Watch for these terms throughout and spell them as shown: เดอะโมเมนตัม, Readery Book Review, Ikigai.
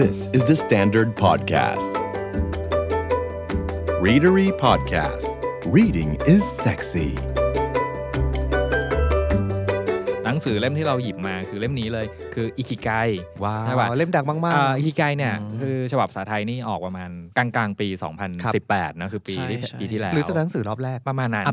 This is the Standard Podcast. Readery Podcast. Reading is sexy. หนังสือเล่มที่เราหยิบมาคือเล่มนี้เลยคืออิคิไกว้าวเล่มดังมากๆอิคิไกเนี่ยคือฉบับภาษาไทยนี่ออกประมาณกลางๆปี2018นะคือปีที่แล้วหรือสัปดาห์หนังสือรอบแรกประมาณนั้น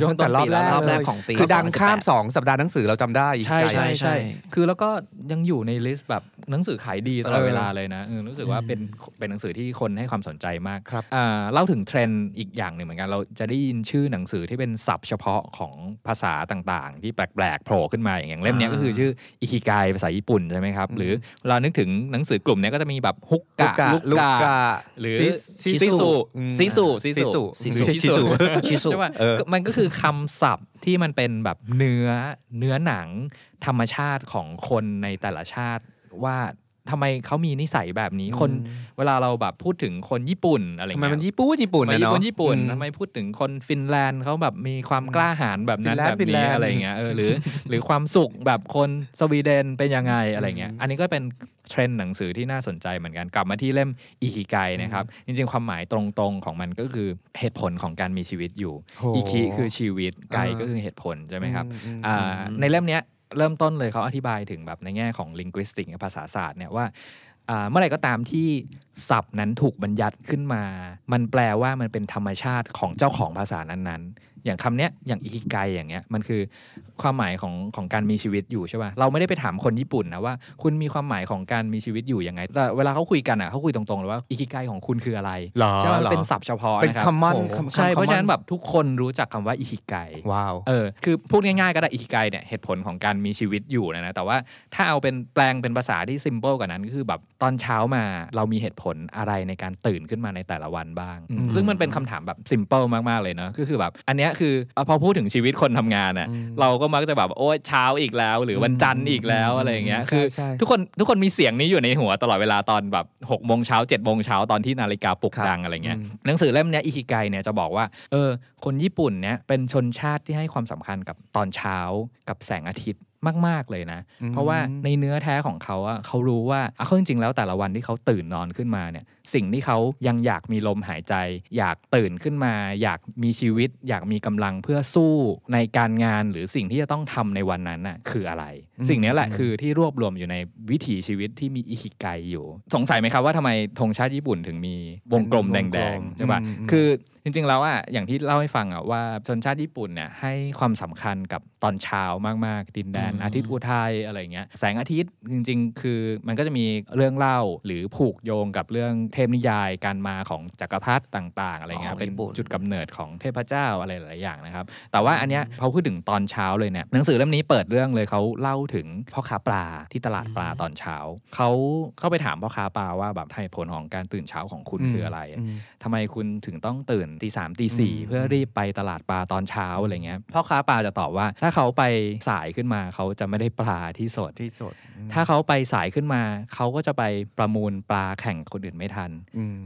ช่วงต้นปีรอบแรกของปีคือดังข้าม2สัปดาห์หนังสือเราจำได้อิคิไกใช่ๆคือแล้วก็ยังอยู่ในลิสต์แบบหนังสือขายดีตลอดเวลาเลยนะรู้สึกว่าเป็นหนังสือที่คนให้ความสนใจมากครับเล่าถึงเทรนด์อีกอย่างนึงเหมือนกันเราจะได้ยินชื่อหนังสือที่เป็นศัพท์เฉพาะของภาษาต่างๆที่แปลกๆโผล่ขึ้นมาอย่างเล่มนี้ก็คือชื่ออิคิไกภาษาญี่ปุ่นใช่ไหมครับหรือเรานึกถึงหนังสือกลุ่มนี้ก็จะมีแบบฮุกกะลูกกะหรือซิสุใช่ป่ะมันก็คือคำศัพท์ที่มันเป็นแบบเนื้อหนังธรรมชาติของคนในแต่ละชาติว่าทำไมเขามีนิสัยแบบนี้คนเวลาเราแบบพูดถึงคนญี่ปุ่นอะไรเงี้ยมันญี่ปุ่นนะเนาะทำไมพูดถึงคนฟินแลนด์เขาแบบมีความกล้าหาญแบบนั้นแบบนี้อะไรเงี้ยหรือความสุขแบบคนสวีเดนเป็นยังไงอะไรเงี้ยอันนี้ก็เป็นเทรนด์หนังสือที่น่าสนใจเหมือนกันกลับมาที่เล่มอิคิไกนะครับจริงๆความหมายตรงๆของมันก็คือเหตุผลของการมีชีวิตอยู่อิคิคือชีวิตไกก็คือเหตุผลใช่ไหมครับในเล่มเนี้ยเริ่มต้นเลยเขาอธิบายถึงแบบในแง่ของ linguistic ภาษาศาสตร์เนี่ยว่าเมื่อไหร่ก็ตามที่ศัพท์นั้นถูกบัญญัติขึ้นมามันแปลว่ามันเป็นธรรมชาติของเจ้าของภาษานั้นๆอย่างคำเนี้ยอย่างอิคิไกอย่างเงี้ยมันคือความหมายของการมีชีวิตอยู่ใช่ป่ะเราไม่ได้ไปถามคนญี่ปุ่นนะว่าคุณมีความหมายของการมีชีวิตอยู่ยังไงแต่เวลาเขาคุยกันอ่ะเขาคุยตรงๆเลยว่าอิคิไกของคุณคืออะไรใช่มันเป็นศัพท์เฉพาะนะครับใช่เพราะฉะนั้นแบบทุกคนรู้จักคำว่าอิคิไกว้าวคือพูดง่ายๆก็ได้อิคิไกเนี่ยเหตุผลของการมีชีวิตอยู่นะแต่ว่าถ้าเอาเป็นแปลงเป็นภาษาที่ซิมเปิลกว่านั้นก็คือแบบตอนเช้ามาเรามีเหตุผลอะไรในการตื่นขึ้นมาในแต่ละวันบ้างซึ่งมันเป็นคำถามแบบซิมเปิลมากๆเลยเนาะก็คือแบบอันนี้คือพอพูดถึงชีวิตคนทำงานน่ะเราก็มักจะแบบโอ้เช้าอีกแล้วหรือวันจันทร์อีกแล้วอะไรอย่างเงี้ยคือทุกคนมีเสียงนี้อยู่ในหัวตลอดเวลาตอนแบบหกโมงเช้าเจ็ดโมงเช้าตอนที่นาฬิกาปลุกดังอะไรเงี้ยหนังสือเล่มนี้อิคิไกเนี่ยจะบอกว่าคนญี่ปุ่นเนี่ยเป็นชนชาติที่ให้ความสำคัญกับตอนเช้ากับแสงอาทิตย์มากๆเลยนะเพราะว่าในเนื้อแท้ของเขาอะเขารู้ว่าเขาจริงๆแล้วแต่ละวันที่เขาตื่นนอนขึ้นมาเนี่ยสิ่งที่เขายังอยากมีลมหายใจอยากตื่นขึ้นมาอยากมีชีวิตอยากมีกำลังเพื่อสู้ในการงานหรือสิ่งที่จะต้องทำในวันนั้นน่ะคืออะไรสิ่งนี้แหละคือที่รวบรวมอยู่ในวิถีชีวิตที่มีอิคิไกอยู่สงสัยไหมครับว่าทำไมธงชาติญี่ปุ่นถึงมีวงกลมแดงๆใช่ป่ะคือจริงๆแล้วอ่ะอย่างที่เล่าให้ฟังอ่ะว่าชนชาติญี่ปุ่นเนี่ยให้ความสำคัญกับตอนเช้ามากๆดินแดนอาทิตย์อุทัยอะไรเงี้ยแสงอาทิตย์จริงๆคือมันก็จะมีเรื่องเล่าหรือผูกโยงกับเรื่องเทพนิยายการมาของจักรพรรดิต่างๆอะไรเงี้ยเป็นจุดกำเนิดของเทพเจ้าอะไรหลายอย่างนะครับแต่ว่าอันเนี้ยเขาพูดถึงตอนเช้าเลยเนี่ยหนังสือเล่มนี้เปิดเรื่องเลยเขาเล่าถึงพ่อค้าปลาที่ตลาดปลาตอนเช้าเขาเข้าไปถามพ่อค้าปลาว่าแบบเหตุผลของการตื่นเช้าของคุณคืออะไรทำไมคุณถึงต้องตื่น3 4เพื่อรีบไปตลาดปลาตอนเช้าอะไรเงี้ยพ่อค้าปลาจะตอบว่าถ้าเขาไปสายขึ้นมาเขาจะไม่ได้ปลาที่สดถ้าเขาไปสายขึ้นมาเขาก็จะไปประมูลปลาแข่งคนอื่นไม่ทัน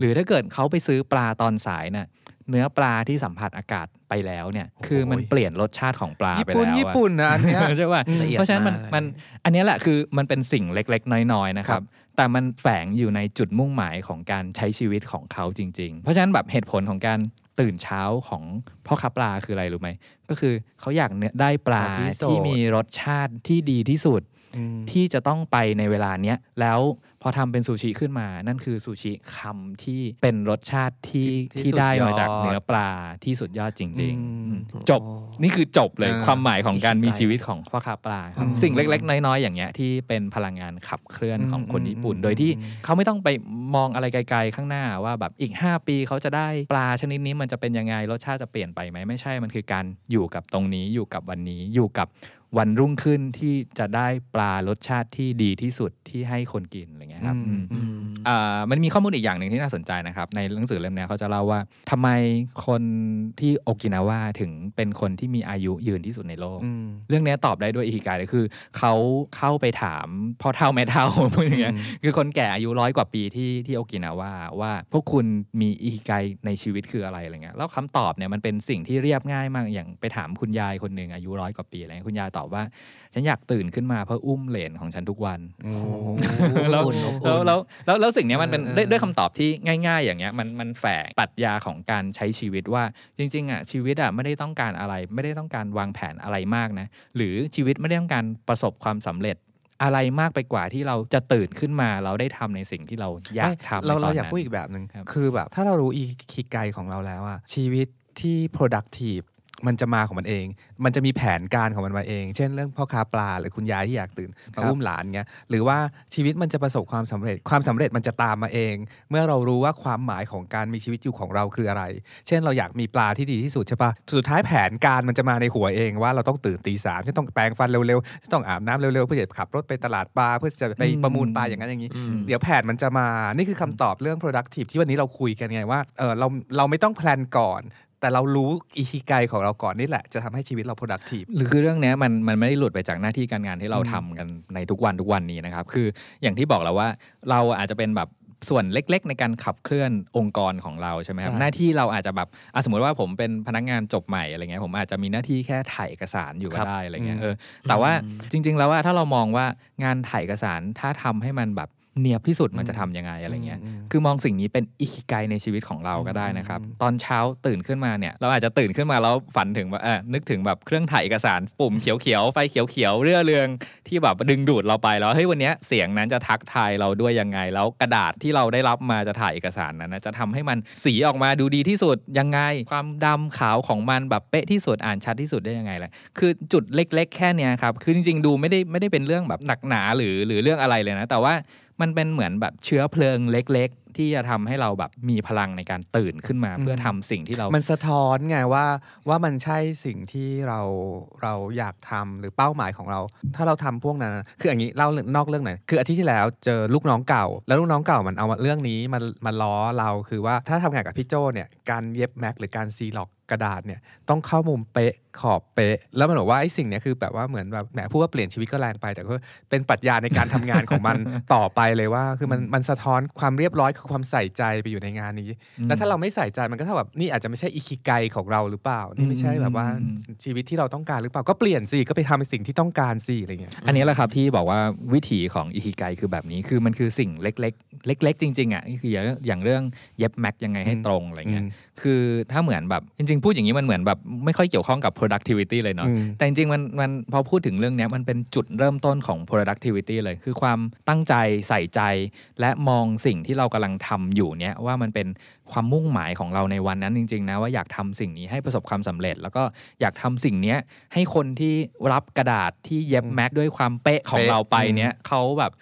หรือถ้าเกิดเขาไปซื้อปลาตอนสายน่ะเนื้อปลาที่สัมผัสอากาศไปแล้วเนี่ยคือมันเปลี่ยนรสชาติของปลาไปแล้วญี่ปุ่นนะอันเนี้ยใช่ป่ะเพราะฉะนั้นมันอันนี้แหละคือมันเป็นสิ่งเล็กๆน้อยๆนะครับแต่มันแฝงอยู่ในจุดมุ่งหมายของการใช้ชีวิตของเขาจริงๆเพราะฉะนั้นแบบเหตุผลของการตื่นเช้าของพ่อค้าปลาคืออะไรรู้ไหมก็คือเขาอยากได้ปลาที่มีรสชาติที่ดีที่สุดที่จะต้องไปในเวลาเนี้ยแล้วพอทำเป็นซูชิขึ้นมานั่นคือซูชิคำที่เป็นรสชาติที่ได้มาจากเนื้อปลาที่สุดยอดจริงๆจบนี่คือจบเลยความหมายของการมีชีวิตของพ่อค้าปลาสิ่งเล็กๆน้อยๆอย่างเงี้ยที่เป็นพลังงานขับเคลื่อนของคนญี่ปุ่นโดยที่เขาไม่ต้องไปมองอะไรไกลๆข้างหน้าว่าแบบอีก5ปีเขาจะได้ปลาชนิดนี้มันจะเป็นยังไงรสชาติจะเปลี่ยนไปไหมไม่ใช่มันคือการอยู่กับตรงนี้อยู่กับวันนี้อยู่กับวันรุ่งขึ้นที่จะได้ปลารสชาติที่ดีที่สุดที่ให้คนกินอะไรเงี้ยครับ มันมีข้อมูลอีกอย่างหนึ่งที่น่าสนใจนะครับในหนังสือเล่มนี้เขาจะเล่าว่าทำไมคนที่โอกินาวาถึงเป็นคนที่มีอายุยืนที่สุดในโลกเรื่องนี้ตอบได้ด้วยอิคิกายเลยคือเขาเข้าไปถามพ่อเฒ่าแม่เฒ่าพวกอย่างเงี้ยคือคนแก่อายุร้อยกว่าปีที่โอกินาวาว่าพวกคุณมีอิคิกายในชีวิตคืออะไรอะไรเงี้ยแล้วคำตอบเนี่ยมันเป็นสิ่งที่เรียบง่ายมากอย่างไปถามคุณยายคนนึงอายุร้อยกว่าปีอะไรคุณยายตอบว่าฉันอยากตื่นขึ้นมาเพื่ออุ้มเหลนของฉันทุกวันแล้วสิ่งนี้มันเป็นด้วยคำตอบที่ง่ายๆอย่างเงี้ยมันแฝงปรัชญาของการใช้ชีวิตว่าจริงๆอ่ะชีวิตอ่ะไม่ได้ต้องการอะไรไม่ได้ต้องการวางแผนอะไรมากนะหรือชีวิตไม่ได้ต้องการประสบความสำเร็จอะไรมากไปกว่าที่เราจะตื่นขึ้นมาเราได้ทำในสิ่งที่เราอยากทำเราอยากพูดอีกแบบนึงคือแบบถ้าเรารู้อีคิไกของเราแล้วอ่ะชีวิตที่ productiveมันจะมาของมันเองมันจะมีแผนการของมันมาเองเช่นเรื่องพ่อค้าปลาหรือคุณยายที่อยากตื่นมาอุ้มหลานเงี้ยหรือว่าชีวิตมันจะประสบความสำเร็จมันจะตามมาเองเมื่อเรารู้ว่าความหมายของการมีชีวิตอยู่ของเราคืออะไรเช่นเราอยากมีปลาที่ดีที่สุดใช่ปะสุดท้ายแผนการมันจะมาในหัวเองว่าเราต้องตื่นตีสามฉันต้องแปรงฟันเร็วๆฉันต้องอาบน้ำเร็วๆเพื่อจะขับรถไปตลาดปลาเพื่อจะไปประมูลปลาอย่างนั้นอย่างนี้เดี๋ยวแผนมันจะมานี่คือคำตอบเรื่อง productive ที่วันนี้เราคุยกันไงว่าเราไม่ต้องแพลนก่อนแต่เรารู้อิคิไกของเราก่อนนี่แหละจะทำให้ชีวิตเรา productive หรือคือเรื่องนี้มันไม่ได้หลุดไปจากหน้าที่การงานที่เราทำกันในทุกวันนี้นะครับคืออย่างที่บอกแล้วว่าเราอาจจะเป็นแบบส่วนเล็กๆในการขับเคลื่อนองค์กรของเราใช่ไหมครับหน้าที่เราอาจจะแบบสมมติว่าผมเป็นพนักงานจบใหม่อะไรเงี้ยผมอาจจะมีหน้าที่แค่ถ่ายเอกสารอยู่ก็ได้อะไรเงี้ยแต่ว่าจริงๆแล้วว่าถ้าเรามองว่างานถ่ายเอกสารถ้าทำให้มันแบบเนียบที่สุดมันจะทำยังไงอะไรเงี้ยคือมองสิ่งนี้เป็นอิคิไกในชีวิตของเราก็ได้นะครับตอนเช้าตื่นขึ้นมาเนี่ยเราอาจจะตื่นขึ้นมาแล้วฝันถึงว่านึกถึงแบบเครื่องถ่ายเอกสารปุ่มเขียวๆไฟเขียวๆเรื่อเรืองที่แบบดึงดูดเราไปแล้วเฮ้ยวันนี้เสียงนั้นจะทักทายเราด้วยยังไงแล้วกระดาษที่เราได้รับมาจะถ่ายเอกสารนั้นจะทำให้มันสีออกมาดูดีที่สุดยังไงความดำขาวของมันแบบเป๊ะที่สุดอ่านชัดที่สุดได้ยังไงล่ะคือจุดเล็กๆแค่นี้ครับคือจริงๆดูไม่ได้เป็นเรื่องแบบหนักหนาหรือเรื่องอะไรเลยนะแต่ว่ามันเป็นเหมือนแบบเชื้อเพลิงเล็กๆที่จะทำให้เราแบบมีพลังในการตื่นขึ้นมาเพื่อทำสิ่งที่เรามันสะท้อนไงว่ามันใช่สิ่งที่เราอยากทำหรือเป้าหมายของเราถ้าเราทำพวกนั้นคืออย่างนี้เล่านอกเรื่องหน่อยคืออาทิตย์ที่แล้วเจอลูกน้องเก่าแล้วลูกน้องเก่ามันเอาเรื่องนี้มันล้อเราคือว่าถ้าทำงานกับพี่โจ้เนี่ยการเย็บแม็กหรือการซีล็อกกระดาษเนี่ยต้องเข้ามุมเป๊ะขอบเป๊ะแล้วมันบอกว่าไอ้สิ่งเนี้ยคือแบบว่าเหมือนแบบแหมพูดว่าเปลี่ยนชีวิตก็แรงไปแต่ก็เป็นปรัชญาในการทำงานของมัน ต่อไปเลยว่าคือมันสะท้อนความเรียบร้อยคือความใส่ใจไปอยู่ในงานนี้แล้วถ้าเราไม่ใส่ใจมันก็เท่าแบบนี่อาจจะไม่ใช่อิคิไกของเราหรือเปล่านี่ไม่ใช่แบบว่าชีวิตที่เราต้องการหรือเปล่าก็เปลี่ยนสิก็ไปทำในสิ่งที่ต้องการสิอะไรเงี้ยอันนี้แหละครับที่บอกว่าวิถีของอิคิไกคือแบบนี้คือมันคือสิ่งเล็กๆเล็กๆจริงๆอ่ะคืออย่างเรื่องเย็บแม็กยังไงให้ตรงอะไรเงี้ยคือถ้าเหมือนแบบพูดอย่างนี้มันเหมือนแบบไม่ค่อยเกี่ยวข้องกับ productivity เลยเนาะแต่จริงๆมันพอพูดถึงเรื่องนี้มันเป็นจุดเริ่มต้นของ productivity เลยคือความตั้งใจใส่ใจและมองสิ่งที่เรากำลังทำอยู่เนี้ยว่ามันเป็นความมุ่งหมายของเราในวันนั้นจริงๆนะว่าอยากทำสิ่งนี้ให้ประสบความสำเร็จแล้วก็อยากทำสิ่งนี้ให้คนที่รับกระดาษที่เย็บแม็กด้วยความเป๊ะของเราไปเนี้ยเ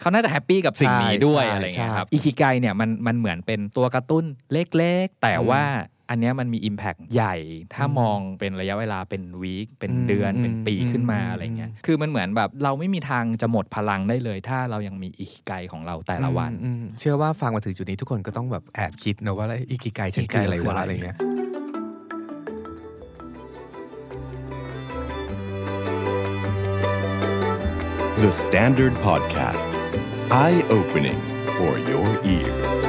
ขาน่าจะแฮปปี้กับสิ่งนี้ด้วยอะไรเงี้ยครับอิคิไกเนี่ยมันเหมือนเป็นตัวกระตุ้นเล็กๆแต่ว่าอันนี้มันมี impact ใหญ่ถ้ามองเป็นระยะเวลาเป็นวีคเป็นเดือนเป็นปีขึ้นมาอะไรเงี้ยคือมันเหมือนแบบเราไม่มีทางจะหมดพลังได้เลยถ้าเรายังมีอิคิไกของเราแต่ละวันเชื่อว่าฟังมาถึงจุดนี้ทุกคนก็ต้องแบบแอบคิดนะว่าอิคิไกฉันคืออะไรวะอะไรเงี้ยThe Standard Podcast Eye Opening for Your Ears